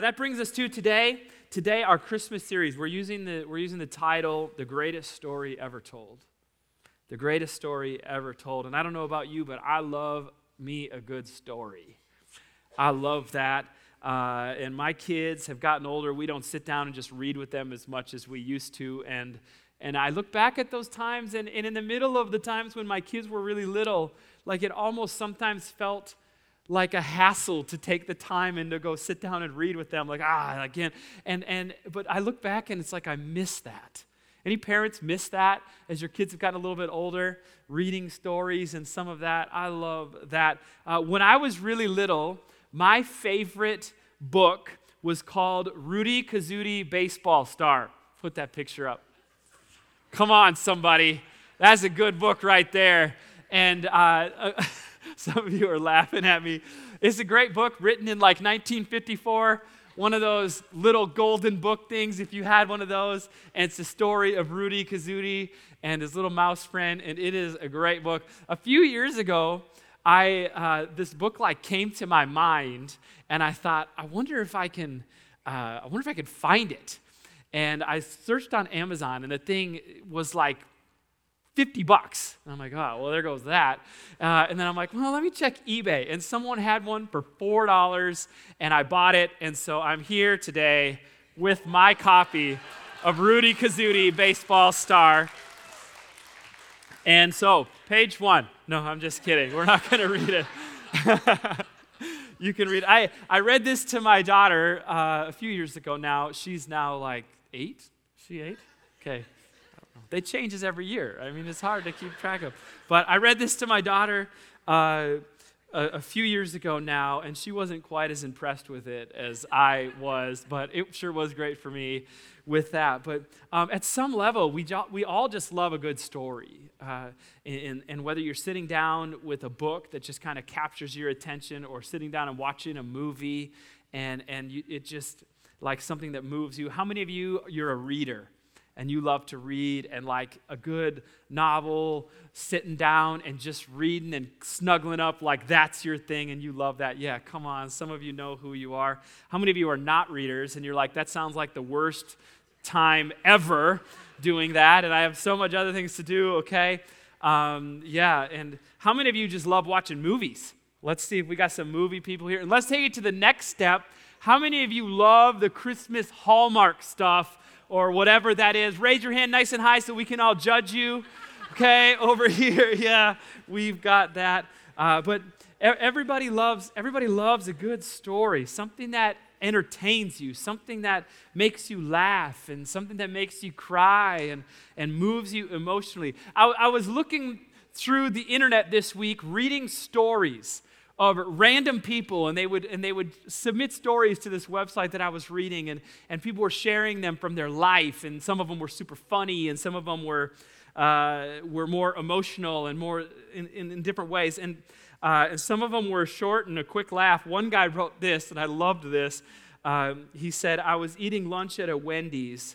That brings us to today. Today, our Christmas series, we're using the title, The Greatest Story Ever Told. The Greatest Story Ever Told. And I don't know about you, but I love me a good story. I love that. And my kids have gotten older. We don't sit down and just read with them as much as we used to. And I look back at those times, and in the middle of the times when my kids were really little, like it almost sometimes felt like a hassle to take the time and to go sit down and read with them. Like, again. But I look back and it's like I miss that. Any parents miss that as your kids have gotten a little bit older, reading stories and some of that? I love that. When I was really little, my favorite book was called Rudy Kazooty Baseball Star. Put that picture up. Come on, somebody. That's a good book right there. And some of you are laughing at me. It's a great book written in like 1954. One of those little golden book things, if you had one of those. And it's the story of Rudy Kazooty and his little mouse friend, and it is a great book. A few years ago, this book like came to my mind, and I thought, I wonder if I can find it. And I searched on Amazon, and the thing was like $50. And I'm like, oh, well, there goes that. And then I'm like, well, let me check eBay. And someone had one for $4, and I bought it. And so I'm here today with my copy of Rudy Kazooty Baseball Star. And so, page one. No, I'm just kidding. We're not going to read it. You can read it. I read this to my daughter a few years ago now. She's now like 8. Is she 8? Okay. They changes every year. I mean, it's hard to keep track of. But I read this to my daughter a few years ago now, and she wasn't quite as impressed with it as I was, but it sure was great for me with that. But at some level, we all just love a good story. And whether you're sitting down with a book that just kind of captures your attention or sitting down and watching a movie and it just like something that moves you. How many of you, you're a reader? And you love to read, and like a good novel, sitting down and just reading and snuggling up, like that's your thing, and you love that. Yeah, come on, some of you know who you are. How many of you are not readers, and you're like, that sounds like the worst time ever doing that, and I have so much other things to do, okay? And how many of you just love watching movies? Let's see if we got some movie people here. And let's take it to the next step. How many of you love the Christmas Hallmark stuff? Or whatever that is. Raise your hand nice and high so we can all judge you. Okay, over here, yeah, we've got that. But everybody loves a good story, something that entertains you, something that makes you laugh, and something that makes you cry and moves you emotionally. I was looking through the internet this week, reading stories of random people, and they would submit stories to this website that I was reading, and people were sharing them from their life, and some of them were super funny, and some of them were more emotional and more in different ways, and some of them were short and a quick laugh. One guy wrote this, and I loved this. He said, "I was eating lunch at a Wendy's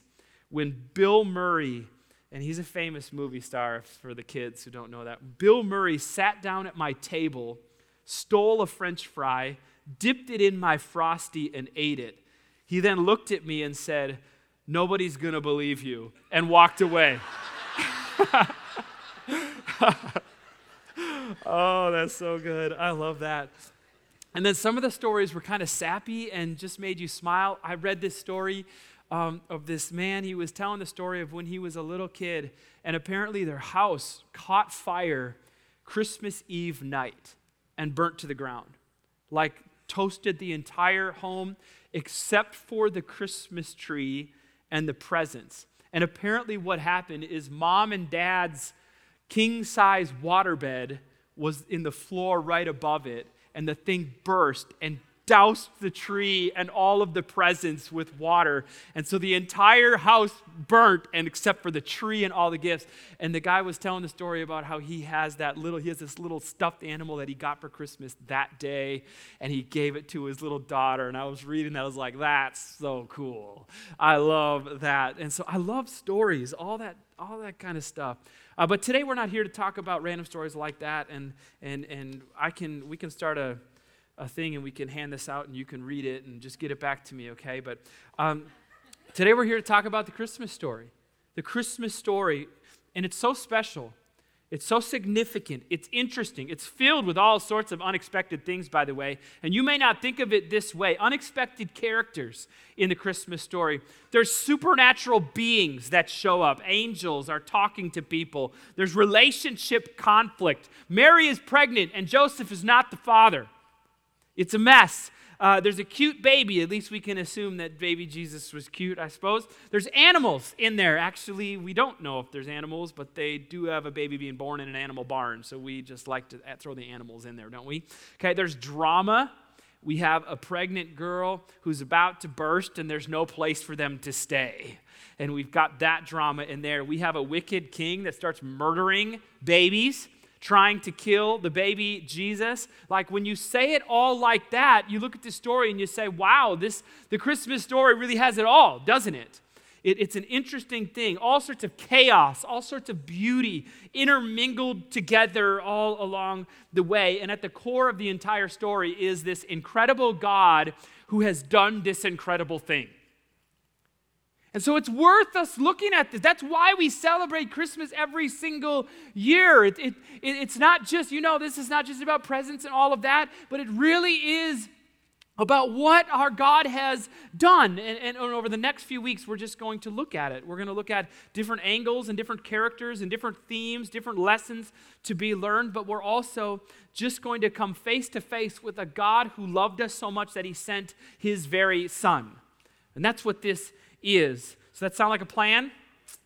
when Bill Murray," and he's a famous movie star for the kids who don't know that, "Bill Murray sat down at my table, stole a French fry, dipped it in my Frosty, and ate it. He then looked at me and said, 'Nobody's gonna believe you,' and walked away." Oh, that's so good. I love that. And then some of the stories were kind of sappy and just made you smile. I read this story of this man. He was telling the story of when he was a little kid, and apparently their house caught fire Christmas Eve night and burnt to the ground, like toasted the entire home except for the Christmas tree and the presents. And apparently what happened is mom and dad's king-size waterbed was in the floor right above it, and the thing burst and doused the tree and all of the presents with water. And so the entire house burnt, and except for the tree and all the gifts. And the guy was telling the story about how he has this little stuffed animal that he got for Christmas that day, and he gave it to his little daughter. And I was reading that, I was like, that's so cool. I love that. And so I love stories, all that kind of stuff. But today we're not here to talk about random stories like that, and we can start a a thing and we can hand this out and you can read it and just get it back to me, okay? But today we're here to talk about the Christmas story. The Christmas story, and it's so special. It's so significant. It's interesting. It's filled with all sorts of unexpected things, by the way. And you may not think of it this way. Unexpected characters in the Christmas story. There's supernatural beings that show up. Angels are talking to people. There's relationship conflict. Mary is pregnant and Joseph is not the father. It's a mess. There's a cute baby. At least we can assume that baby Jesus was cute, I suppose. There's animals in there. Actually, we don't know if there's animals, but they do have a baby being born in an animal barn, so we just like to throw the animals in there, don't we? Okay, there's drama. We have a pregnant girl who's about to burst, and there's no place for them to stay. And we've got that drama in there. We have a wicked king that starts murdering babies, trying to kill the baby Jesus. Like when you say it all like that, you look at this story and you say, wow, the Christmas story really has it all, doesn't it? It's an interesting thing. All sorts of chaos, all sorts of beauty intermingled together all along the way. And at the core of the entire story is this incredible God who has done this incredible thing. And so it's worth us looking at this. That's why we celebrate Christmas every single year. It's not just, this is not just about presents and all of that, but it really is about what our God has done. And over the next few weeks, we're just going to look at it. We're going to look at different angles and different characters and different themes, different lessons to be learned, but we're also just going to come face to face with a God who loved us so much that he sent his very son. And that's what this is. So that sound like a plan?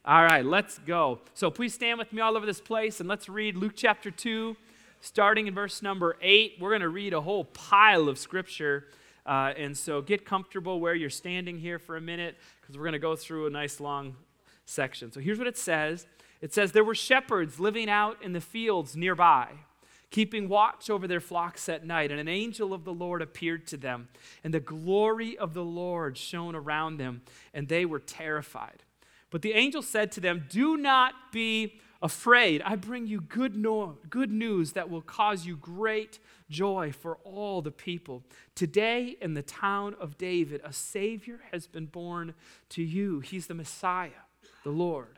All right, let's go. So please stand with me all over this place and let's read Luke chapter 2, starting in verse number 8. We're going to read a whole pile of scripture. And so get comfortable where you're standing here for a minute because we're going to go through a nice long section. So here's what it says. It says, there were shepherds living out in the fields nearby, keeping watch over their flocks at night. And an angel of the Lord appeared to them, and the glory of the Lord shone around them, and they were terrified. But the angel said to them, do not be afraid. I bring you good news that will cause you great joy for all the people. Today in the town of David, a Savior has been born to you. He's the Messiah, the Lord.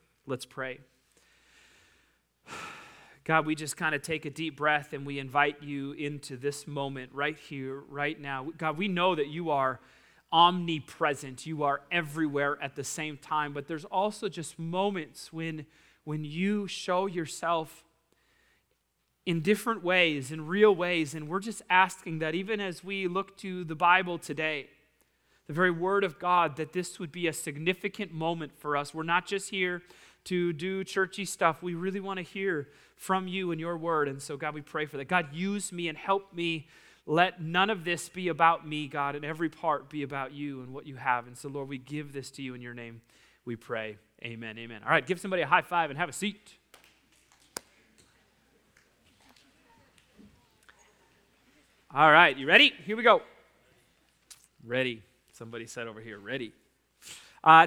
Let's pray. God, we just kind of take a deep breath and we invite you into this moment right here, right now. God, we know that you are omnipresent. You are everywhere at the same time, but there's also just moments when you show yourself in different ways, in real ways, and we're just asking that even as we look to the Bible today, the very word of God, that this would be a significant moment for us. We're not just here to do churchy stuff. We really want to hear from you and your word. And so, God, we pray for that. God, use me and help me. Let none of this be about me, God, and every part be about you and what you have. And so, Lord, we give this to you in your name, we pray. Amen, amen. All right, give somebody a high five and have a seat. All right, you ready? Here we go. Ready. Somebody said over here, ready.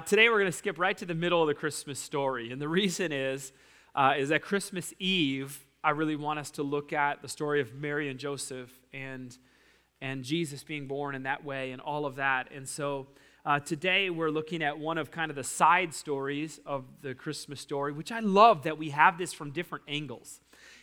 Today we're going to skip right to the middle of the Christmas story. And the reason is that Christmas Eve, I really want us to look at the story of Mary and Joseph and Jesus being born in that way and all of that. And so today we're looking at one of kind of the side stories of the Christmas story, which I love that we have this from different angles.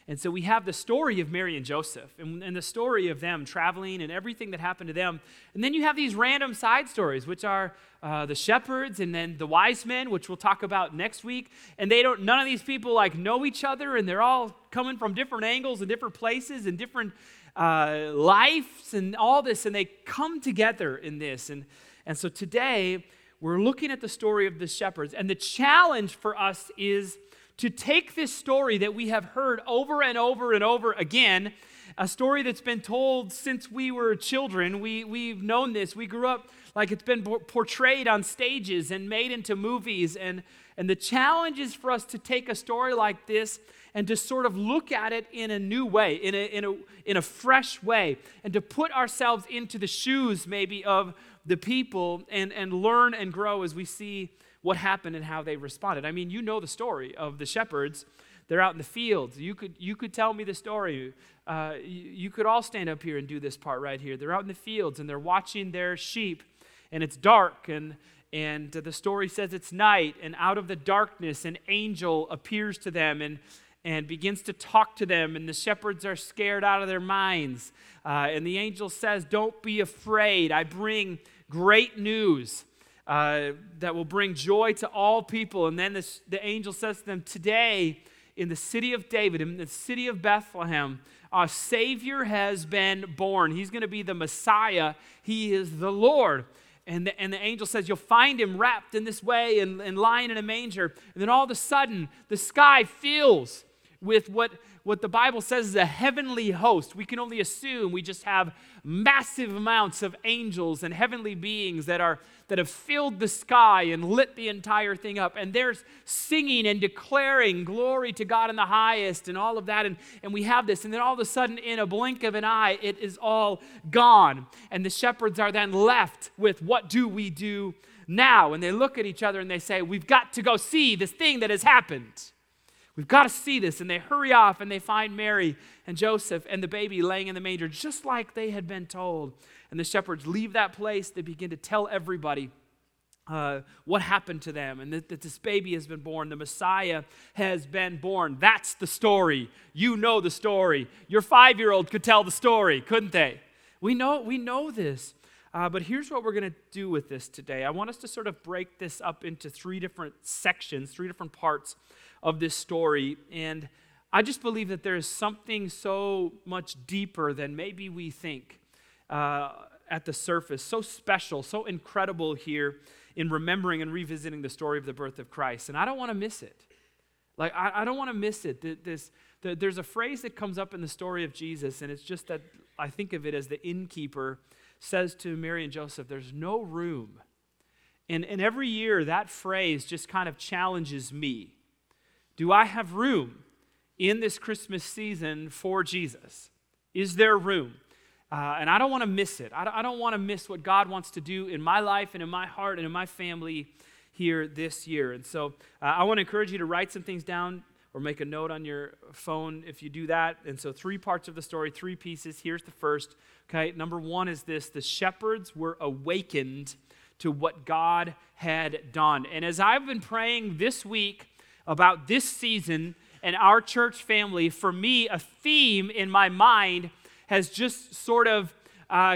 And so we have the story of Mary and Joseph and the story of them traveling and everything that happened to them. And then you have these random side stories, which are the shepherds and then the wise men, which we'll talk about next week. And none of these people like know each other, and they're all coming from different angles and different places and different lives and all this, and they come together in this. And so today we're looking at the story of the shepherds, and the challenge for us is to take this story that we have heard over and over and over again, a story that's been told since we were children. We've known this. We grew up like it's been portrayed on stages and made into movies. And the challenge is for us to take a story like this and to sort of look at it in a new way, in a fresh way, and to put ourselves into the shoes maybe of the people and learn and grow as we see what happened and how they responded. I mean, you know the story of the shepherds. They're out in the fields. You could tell me the story. You could all stand up here and do this part right here. They're out in the fields and they're watching their sheep, and it's dark, and the story says it's night, and out of the darkness an angel appears to them and begins to talk to them, and the shepherds are scared out of their minds. And the angel says, "Don't be afraid. I bring great news that will bring joy to all people." And then the angel says to them, "Today, in the city of David, in the city of Bethlehem, our Savior has been born. He's going to be the Messiah. He is the Lord." And the angel says, "You'll find him wrapped in this way and lying in a manger." And then all of a sudden, the sky fills with what the Bible says is a heavenly host. We can only assume we just have massive amounts of angels and heavenly beings that have filled the sky and lit the entire thing up. And there's singing and declaring glory to God in the highest and all of that. And we have this. And then all of a sudden, in a blink of an eye, it is all gone. And the shepherds are then left with, what do we do now? And they look at each other and they say, we've got to go see this thing that has happened. We've got to see this. And they hurry off and they find Mary and Joseph and the baby laying in the manger, just like they had been told. And the shepherds leave that place. They begin to tell everybody what happened to them and that this baby has been born. The Messiah has been born. That's the story. You know the story. Your 5-year-old could tell the story, couldn't they? We know this. But here's what we're going to do with this today. I want us to sort of break this up into 3 different sections, 3 different parts of this story. And I just believe that there is something so much deeper than maybe we think at the surface, so special, so incredible here in remembering and revisiting the story of the birth of Christ. And I don't want to miss it. Like, I don't want to miss it. There's a phrase that comes up in the story of Jesus, and it's just that I think of it as the innkeeper says to Mary and Joseph, there's no room. And every year that phrase just kind of challenges me. Do I have room in this Christmas season for Jesus? Is there room? And I don't want to miss it. I don't want to miss what God wants to do in my life and in my heart and in my family here this year. And so I want to encourage you to write some things down or make a note on your phone if you do that. And so 3 parts of the story, 3 pieces. Here's the first. Okay, number 1 is this. The shepherds were awakened to what God had done. And as I've been praying this week about this season and our church family, for me, a theme in my mind has just sort of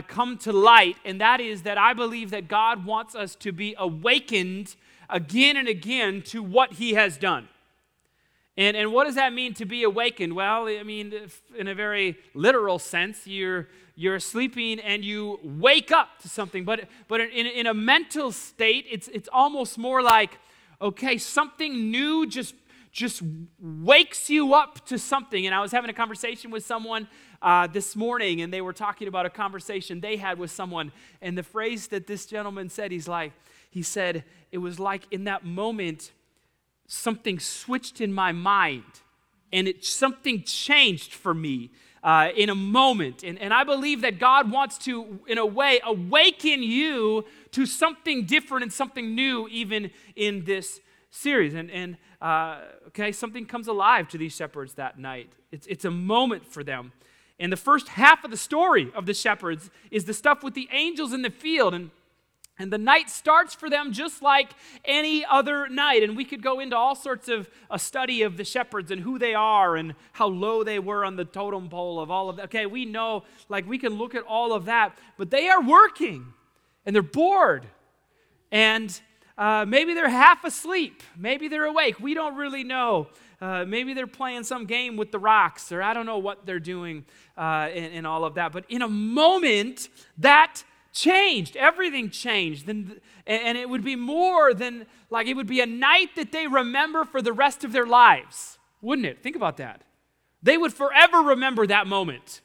come to light, and that is that I believe that God wants us to be awakened again and again to what he has done. And what does that mean to be awakened? Well, I mean, in a very literal sense, you're sleeping and you wake up to something. But in a mental state, it's almost more like, okay, something new just wakes you up to something. And I was having a conversation with someone this morning, and they were talking about a conversation they had with someone. And the phrase that this gentleman said, he said, it was like in that moment, something switched in my mind, and something changed for me in a moment. And I believe that God wants to, in a way, awaken you to something different and something new even in this series. And something comes alive to these shepherds that night. It's a moment for them. And the first half of the story of the shepherds is the stuff with the angels in the field. And And the night starts for them just like any other night. And we could go into all sorts of a study of the shepherds and who they are and how low they were on the totem pole of all of that. Okay, we know, like we can look at all of that, but they are working and they're bored and maybe they're half asleep. Maybe they're awake. We don't really know. Maybe they're playing some game with the rocks or I don't know what they're doing in all of that. But in a moment, that changed. Everything changed. And it would be more than, like, it would be a night that they remember for the rest of their lives, wouldn't it? Think about that. They would forever remember that moment,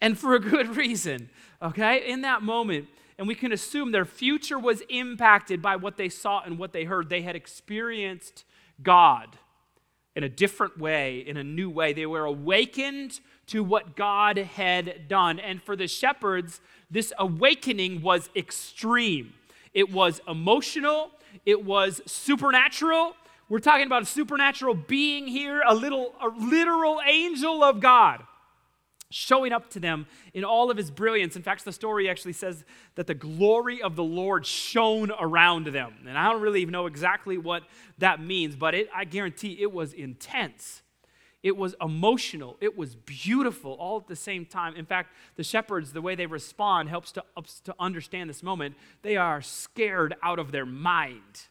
and for a good reason, okay? In that moment, and we can assume their future was impacted by what they saw and what they heard. They had experienced God in a different way, in a new way. They were awakened to what God had done. And for the shepherds, this awakening was extreme. It was emotional. It was supernatural. We're talking about a supernatural being here, a literal angel of God showing up to them in all of his brilliance. In fact, the story actually says that the glory of the Lord shone around them. And I don't really even know exactly what that means, but I guarantee it was intense. It was emotional. It was beautiful all at the same time. In fact, the shepherds, the way they respond helps to understand this moment. They are scared out of their mind.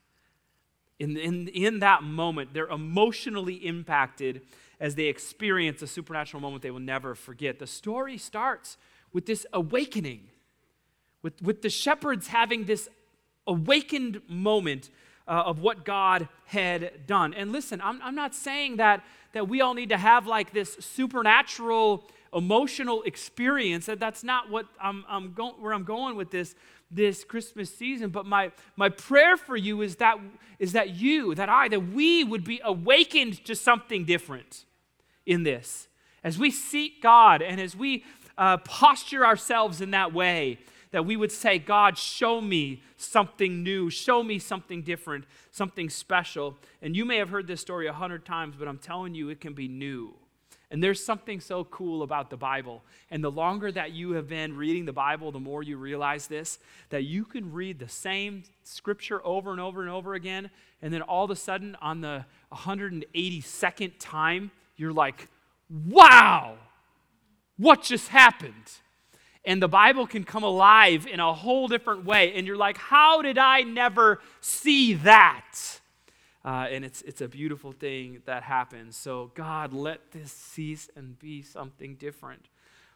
In that moment, they're emotionally impacted as they experience a supernatural moment they will never forget. The story starts with this awakening, with the shepherds having this awakened moment of what God had done. And listen, I'm not saying that we all need to have like this supernatural emotional experience. That's not what I'm going with this Christmas season. But my prayer for you is that we would be awakened to something different in this as we seek God and as we posture ourselves in that way. That we would say, God, show me something new, show me something different, something special. And you may have heard this story 100 times, but I'm telling you, it can be new. And there's something so cool about the Bible. And the longer that you have been reading the Bible, the more you realize this, that you can read the same scripture over and over and over again, and then all of a sudden, on the 182nd time, you're like, wow, what just happened? And the Bible can come alive in a whole different way. And you're like, how did I never see that? And it's a beautiful thing that happens. So God, let this cease and be something different.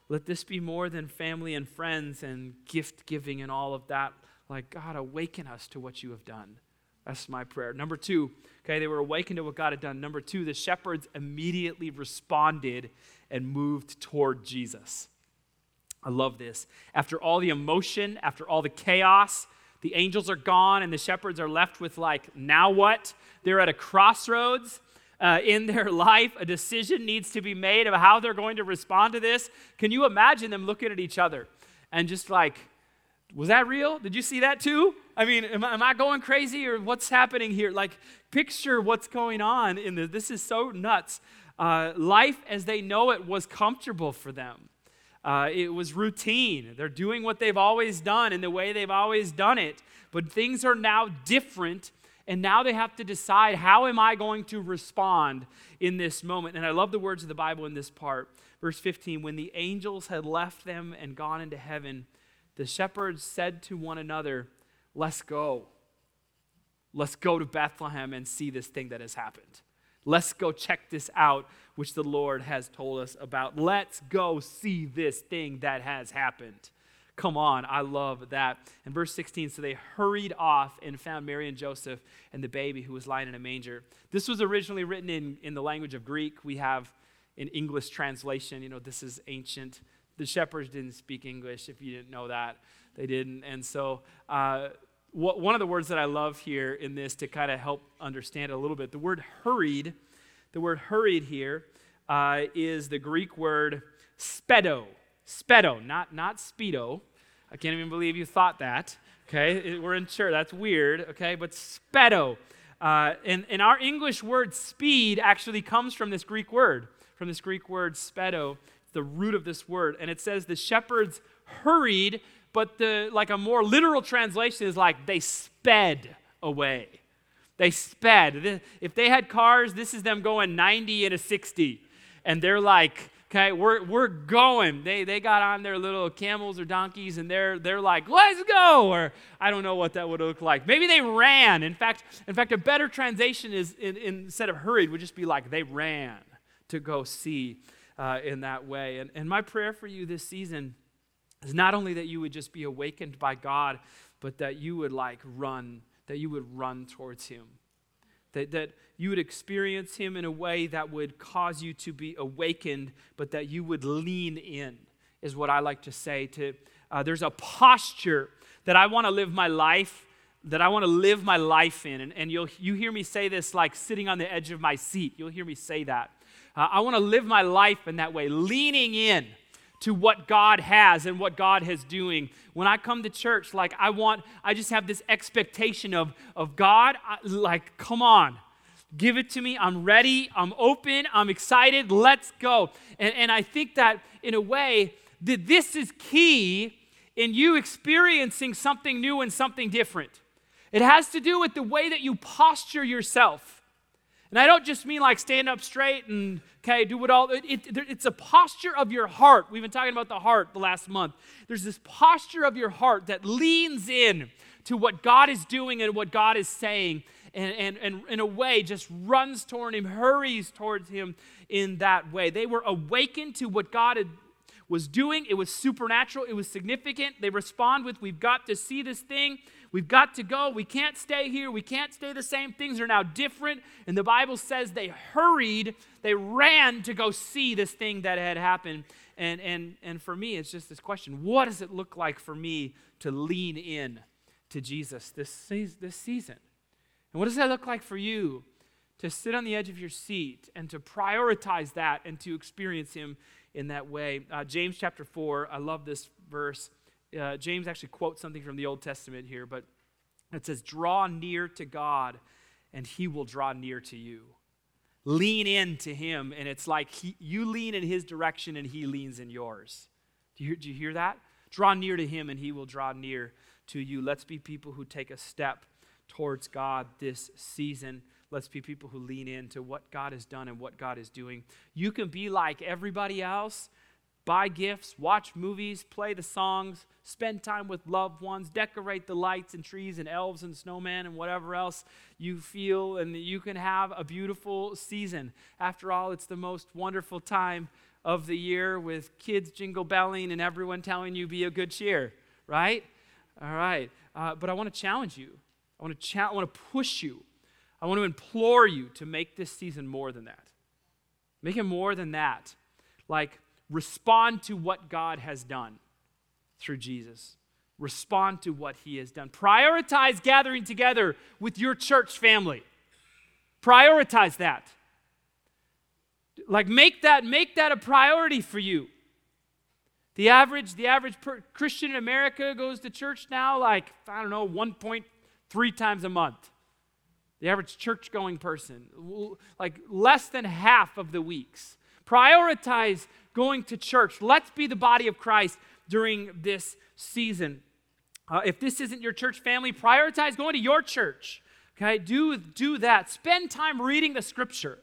Let this be more than family and friends and gift giving and all of that. Like, God, awaken us to what you have done. That's my prayer. Number two, okay, they were awakened to what God had done. Number two, the shepherds immediately responded and moved toward Jesus. I love this. After all the emotion, after all the chaos, the angels are gone and the shepherds are left with like, now what? They're at a crossroads in their life. A decision needs to be made of how they're going to respond to this. Can you imagine them looking at each other and just like, was that real? Did you see that too? I mean, am I going crazy or what's happening here? Like, picture what's going on in this. This is so nuts. Life as they know it was comfortable for them. It was routine. They're doing what they've always done in the way they've always done it. But things are now different, and now they have to decide, how am I going to respond in this moment? And I love the words of the Bible in this part. Verse 15, when the angels had left them and gone into heaven, the shepherds said to one another, let's go. Let's go to Bethlehem and see this thing that has happened. Let's go check this out, which the Lord has told us about. Let's go see this thing that has happened. Come on, I love that. And verse 16, so they hurried off and found Mary and Joseph and the baby who was lying in a manger. This was originally written in the language of Greek. We have an English translation. You know, this is ancient. The shepherds didn't speak English, if you didn't know that. They didn't. And so one of the words that I love here in this to kind of help understand it a little bit, the word hurried here is the Greek word spedo. Spedo, not speedo. I can't even believe you thought that. Okay, we're in church. That's weird. Okay, but spedo. And our English word speed actually comes from this Greek word, spedo, the root of this word. And it says the shepherds hurried but a more literal translation is like they sped away. They sped. If they had cars, this is them going 90 in a 60. And they're like, okay, we're going. They got on their little camels or donkeys, and they're like, let's go. Or I don't know what that would look like. Maybe they ran. In fact, a better translation is instead of hurried would just be like they ran to go see in that way. And my prayer for you this season is not only that you would just be awakened by God, but that you would run towards Him. That you would experience Him in a way that would cause you to be awakened, but that you would lean in, is what I like to say. There's a posture that I want to live my life, in. And you hear me say this like sitting on the edge of my seat. You'll hear me say that. I want to live my life in that way, leaning in to what God has and what God is doing. When I come to church, like I just have this expectation of God, like, come on, give it to me. I'm ready, I'm open, I'm excited, let's go. And I think that in a way, that this is key in you experiencing something new and something different. It has to do with the way that you posture yourself. And I don't just mean like stand up straight and, okay, do what all, it's a posture of your heart. We've been talking about the heart the last month. There's this posture of your heart that leans in to what God is doing and what God is saying, and in a way just runs toward Him, hurries towards Him in that way. They were awakened to what God was doing. It was supernatural. It was significant. They respond with, we've got to see this thing. We've got to go. We can't stay here. We can't stay the same. Things are now different. And the Bible says they hurried. They ran to go see this thing that had happened. And for me, it's just this question. What does it look like for me to lean in to Jesus this season? And what does that look like for you to sit on the edge of your seat and to prioritize that and to experience Him in that way? James chapter 4, I love this verse. James actually quotes something from the Old Testament here, but it says, draw near to God and He will draw near to you. Lean in to Him, and it's like you lean in His direction and He leans in yours. Do you hear that? Draw near to Him and He will draw near to you. Let's be people who take a step towards God this season. Let's be people who lean into what God has done and what God is doing. You can be like everybody else, buy gifts, watch movies, play the songs, spend time with loved ones, decorate the lights and trees and elves and snowmen and whatever else you feel, and you can have a beautiful season. After all, it's the most wonderful time of the year with kids jingle-belling and everyone telling you be a good cheer, right? All right, but I want to challenge you. I want to push you. I want to implore you to make this season more than that. Make it more than that. Like, respond to what God has done through Jesus. Respond to what He has done. Prioritize gathering together with your church family. Prioritize that. Like, make that a priority for you. The average Christian in America goes to church now, like, I don't know, 1.3 times a month. The average church-going person, like less than half of the weeks. Prioritize going to church. Let's be the body of Christ during this season. If this isn't your church family, prioritize going to your church. Okay, do that. Spend time reading the Scripture.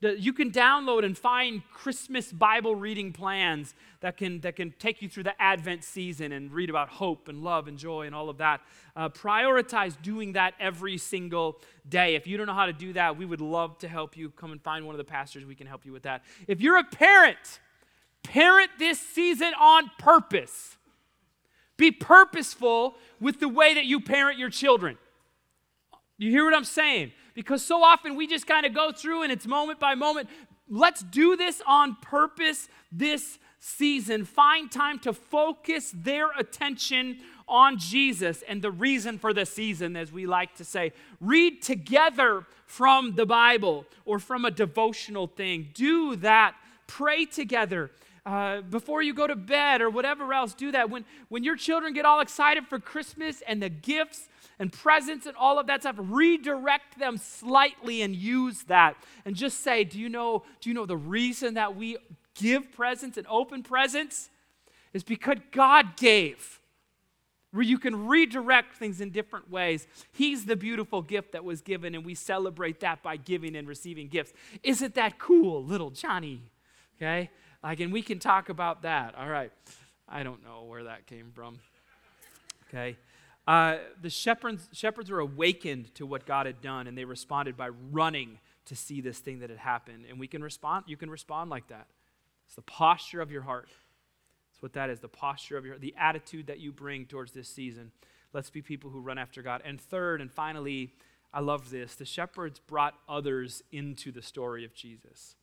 You can download and find Christmas Bible reading plans that can take you through the Advent season and read about hope and love and joy and all of that. Prioritize doing that every single day. If you don't know how to do that, we would love to help you. Come and find one of the pastors. We can help you with that. If you're a parent, parent this season on purpose. Be purposeful with the way that you parent your children. You hear what I'm saying? Because so often we just kind of go through and it's moment by moment. Let's do this on purpose this season. Find time to focus their attention on Jesus and the reason for the season, as we like to say. Read together from the Bible or from a devotional thing. Do that. Pray together. Before you go to bed or whatever else, do that. When your children get all excited for Christmas and the gifts and presents and all of that stuff, redirect them slightly and use that. And just say, do you know the reason that we give presents and open presents? is because God gave, where you can redirect things in different ways. He's the beautiful gift that was given, and we celebrate that by giving and receiving gifts. Isn't that cool, little Johnny? Okay? Like, and we can talk about that. All right. I don't know where that came from. Okay? The shepherds were awakened to what God had done, and they responded by running to see this thing that had happened. And we can respond. You can respond like that. It's the posture of your heart. That's what that is, the posture of your heart, the attitude that you bring towards this season. Let's be people who run after God. And third and finally, I love this, the shepherds brought others into the story of Jesus.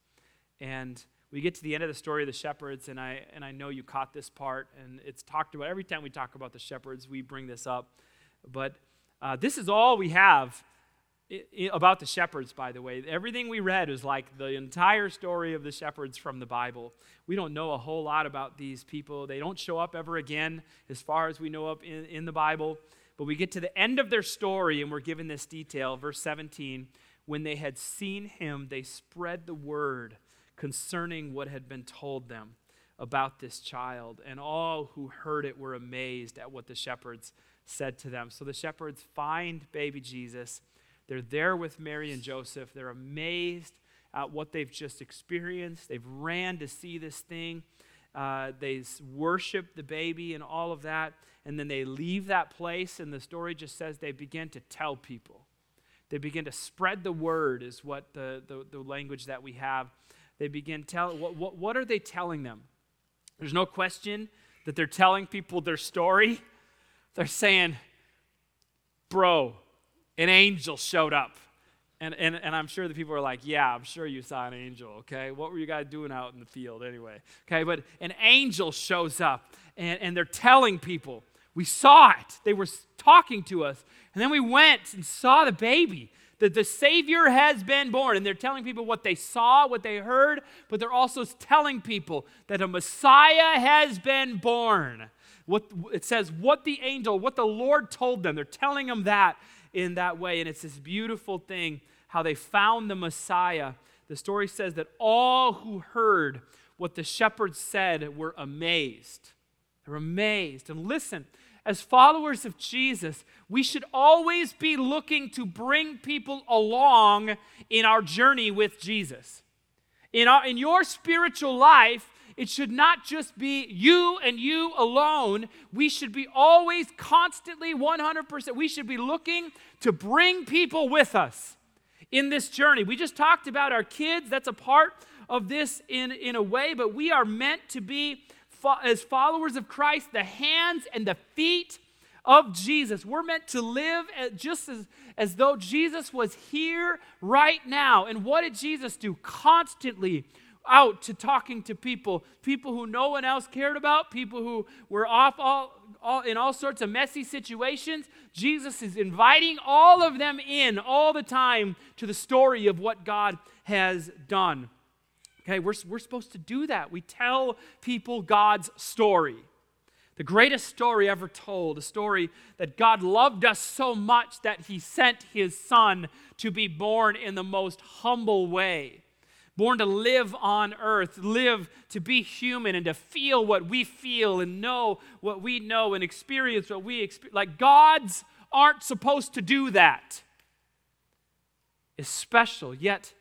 And we get to the end of the story of the shepherds, and I know you caught this part, and it's talked about. Every time we talk about the shepherds, we bring this up. But this is all we have about the shepherds, by the way. Everything we read is like the entire story of the shepherds from the Bible. We don't know a whole lot about these people. They don't show up ever again, as far as we know up in the Bible. But we get to the end of their story, and we're given this detail. Verse 17, when they had seen him, they spread the word concerning what had been told them about this child, and all who heard it were amazed at what the shepherds said to them. So the shepherds find baby Jesus. They're there with Mary and Joseph. They're amazed at what they've just experienced. They've ran to see this thing. They worship the baby and all of that, and then they leave that place, and the story just says they begin to tell people. They begin to spread the word is what the language that we have. They begin telling, what are they telling them? There's no question that they're telling people their story. They're saying, bro, an angel showed up. And I'm sure the people are like, yeah, I'm sure you saw an angel, okay? What were you guys doing out in the field anyway? Okay, but an angel shows up, and they're telling people, we saw it. They were talking to us. And then we went and saw the baby. That the Savior has been born. And they're telling people what they saw, what they heard, but they're also telling people that a Messiah has been born. It says what the Lord told them. They're telling them that in that way. And it's this beautiful thing, how they found the Messiah. The story says that all who heard what the shepherds said were amazed. They were amazed. And listen, as followers of Jesus, we should always be looking to bring people along in our journey with Jesus. In your spiritual life, it should not just be you and you alone. We should be always constantly 100%. We should be looking to bring people with us in this journey. We just talked about our kids. That's a part of this in a way, but we are meant to be, as followers of Christ, the hands and the feet of Jesus. We're meant to live just as though Jesus was here right now. And what did Jesus do? Constantly out to talking to people who no one else cared about, people who were off in all sorts of messy situations. Jesus is inviting all of them in all the time to the story of what God has done. Okay, we're supposed to do that. We tell people God's story. The greatest story ever told, a story that God loved us so much that he sent his son to be born in the most humble way, born to live on earth, live to be human and to feel what we feel and know what we know and experience what we experience. Like, gods aren't supposed to do that. It's special, yet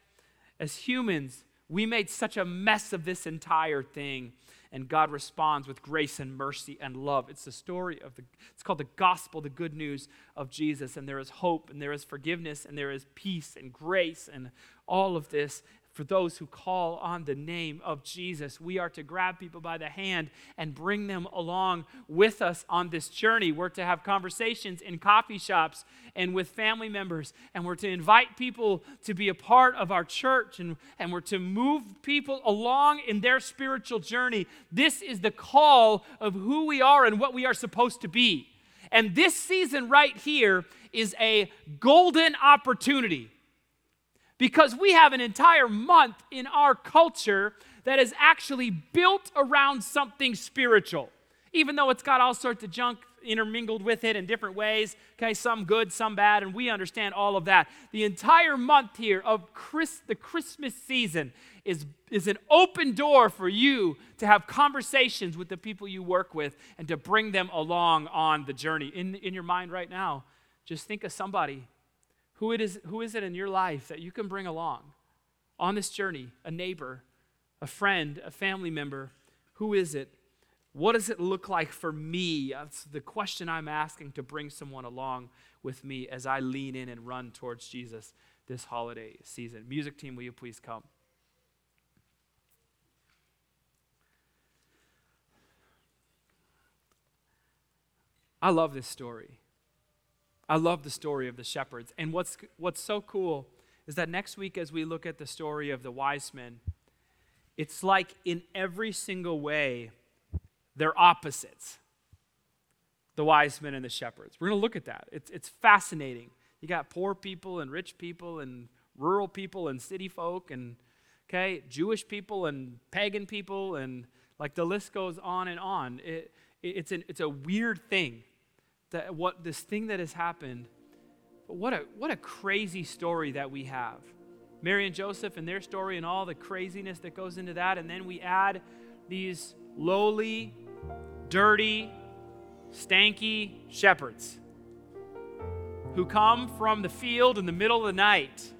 as humans, we made such a mess of this entire thing, and God responds with grace and mercy and love. It's the story of it's called the gospel, the good news of Jesus, and there is hope, and there is forgiveness, and there is peace and grace and all of this for those who call on the name of Jesus. We are to grab people by the hand and bring them along with us on this journey. We're to have conversations in coffee shops and with family members, and we're to invite people to be a part of our church, and we're to move people along in their spiritual journey. This is the call of who we are and what we are supposed to be. And this season right here is a golden opportunity, because we have an entire month in our culture that is actually built around something spiritual, even though it's got all sorts of junk intermingled with it in different ways, okay, some good, some bad, and we understand all of that. The entire month here of the Christmas season is an open door for you to have conversations with the people you work with and to bring them along on the journey. In your mind right now, just think of somebody. Who is it in your life that you can bring along on this journey? A neighbor, a friend, a family member. Who is it? What does it look like for me? That's the question I'm asking, to bring someone along with me as I lean in and run towards Jesus this holiday season. Music team, will you please come? I love this story. I love the story of the shepherds. And what's so cool is that next week, as we look at the story of the wise men, it's like in every single way, they're opposites, the wise men and the shepherds. We're going to look at that. It's fascinating. You got poor people and rich people and rural people and city folk and, okay, Jewish people and pagan people, and like the list goes on and on. It's a weird thing, that what this thing that has happened. But what a crazy story that we have. Mary and Joseph and their story and all the craziness that goes into that, and then we add these lowly, dirty, stanky shepherds who come from the field in the middle of the night.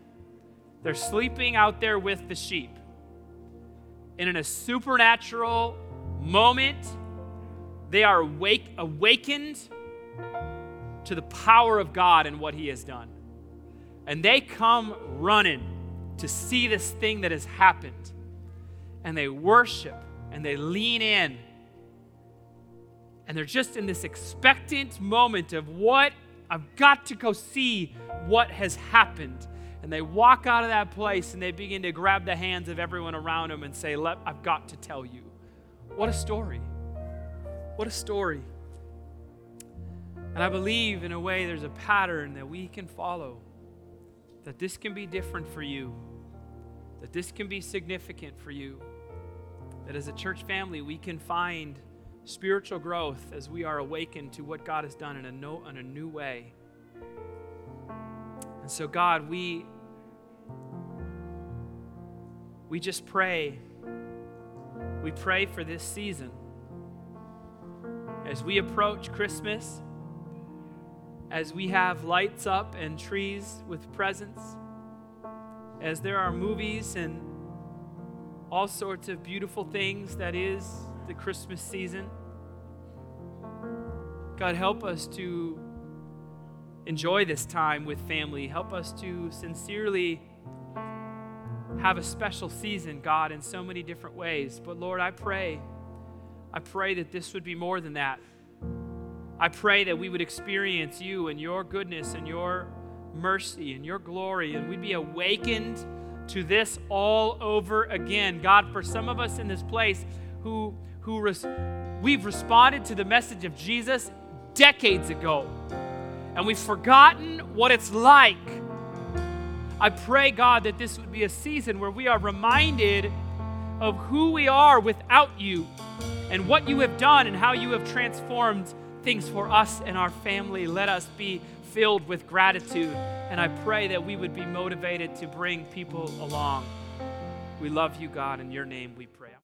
They're sleeping out there with the sheep. And in a supernatural moment, they are awakened to the power of God and what He has done. And they come running to see this thing that has happened. And they worship and they lean in. And they're just in this expectant moment of what? I've got to go see what has happened. And they walk out of that place and they begin to grab the hands of everyone around them and say, I've got to tell you. What a story. What a story. And I believe in a way there's a pattern that we can follow, that this can be different for you, that this can be significant for you, that as a church family, we can find spiritual growth as we are awakened to what God has done in a new way. And so, God, we just pray. We pray for this season. As we approach Christmas, as we have lights up and trees with presents, as there are movies and all sorts of beautiful things that is the Christmas season, God, help us to enjoy this time with family. Help us to sincerely have a special season, God, in so many different ways. But Lord, I pray that this would be more than that. I pray that we would experience you and your goodness and your mercy and your glory, and we'd be awakened to this all over again. God, for some of us in this place who we've responded to the message of Jesus decades ago, and we've forgotten what it's like. I pray, God, that this would be a season where we are reminded of who we are without you and what you have done and how you have transformed things for us and our family. Let us be filled with gratitude, and I pray that we would be motivated to bring people along. We love you, God. In your name we pray.